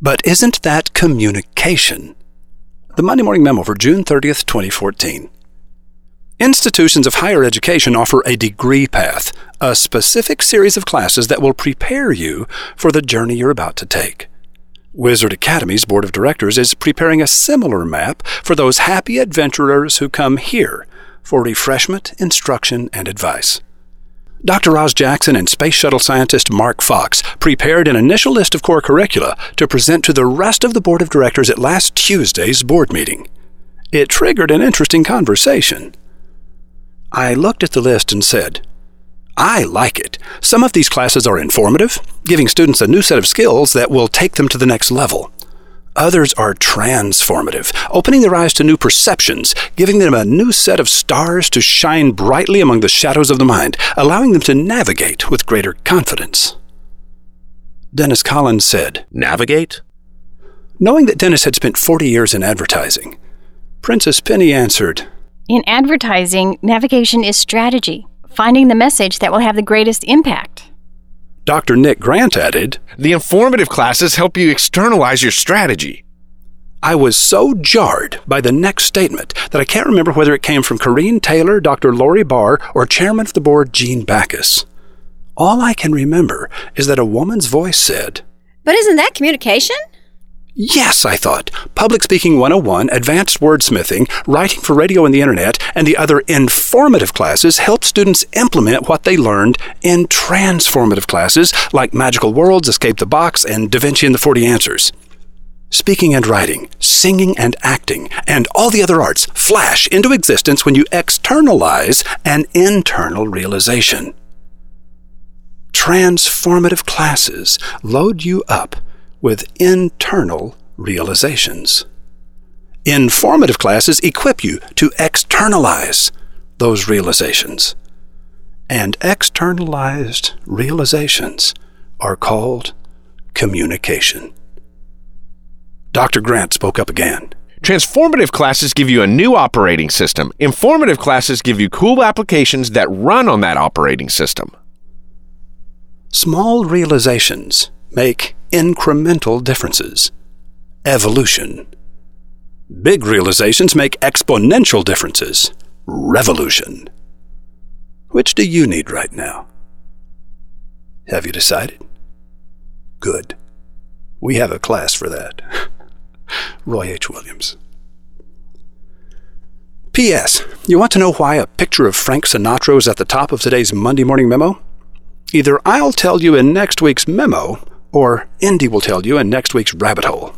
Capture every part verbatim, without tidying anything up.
But isn't that communication? The Monday Morning Memo for June thirtieth, twenty fourteen. Institutions of higher education offer a degree path, a specific series of classes that will prepare you for the journey you're about to take. Wizard Academy's Board of Directors is preparing a similar map for those happy adventurers who come here for refreshment, instruction, and advice. Doctor Oz Jackson and space shuttle scientist Mark Fox prepared an initial list of core curricula to present to the rest of the Board of Directors at last Tuesday's board meeting. It triggered an interesting conversation. I looked at the list and said, I like it. Some of these classes are informative, giving students a new set of skills that will take them to the next level. Others are transformative, opening their eyes to new perceptions, giving them a new set of stars to shine brightly among the shadows of the mind, allowing them to navigate with greater confidence. Dennis Collins said, Navigate? Knowing that Dennis had spent forty years in advertising, Princess Penny answered, In advertising, navigation is strategy, finding the message that will have the greatest impact. Doctor Nick Grant added, The informative classes help you externalize your strategy. I was so jarred by the next statement that I can't remember whether it came from Corrine Taylor, Doctor Lori Barr, or Chairman of the Board Gene Bacchus. All I can remember is that a woman's voice said, But isn't that communication? Yes, I thought. Public Speaking one oh one, Advanced Wordsmithing, Writing for Radio and the Internet, and the other informative classes help students implement what they learned in transformative classes like Magical Worlds, Escape the Box, and Da Vinci and the forty Answers. Speaking and writing, singing and acting, and all the other arts flash into existence when you externalize an internal realization. Transformative classes load you up with internal realizations. Informative classes equip you to externalize those realizations. And externalized realizations are called communication. Doctor Grant spoke up again. Transformative classes give you a new operating system. Informative classes give you cool applications that run on that operating system. Small realizations make incremental differences. Evolution. Big realizations make exponential differences. Revolution. Which do you need right now? Have you decided? Good. We have a class for that. Roy H. Williams. P S. You want to know why a picture of Frank Sinatra is at the top of today's Monday Morning Memo? Either I'll tell you in next week's memo, or Indy will tell you in next week's rabbit hole.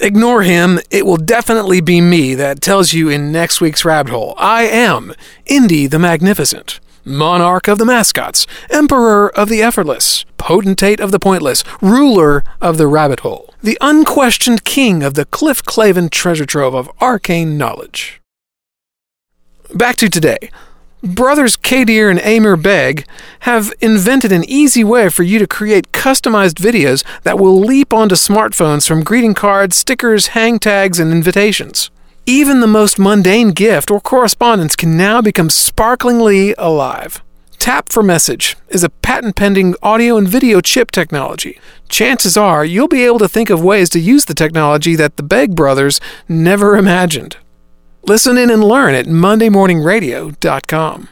Ignore him. It will definitely be me that tells you in next week's rabbit hole. I am Indy the Magnificent, monarch of the mascots, emperor of the effortless, potentate of the pointless, ruler of the rabbit hole, the unquestioned king of the Cliff Clavin treasure trove of arcane knowledge. Back to today. Brothers Kadir and Amir Begg have invented an easy way for you to create customized videos that will leap onto smartphones from greeting cards, stickers, hang tags, and invitations. Even the most mundane gift or correspondence can now become sparklingly alive. Tap for Message is a patent-pending audio and video chip technology. Chances are you'll be able to think of ways to use the technology that the Begg brothers never imagined. Listen in and learn at Monday Morning Radio dot com.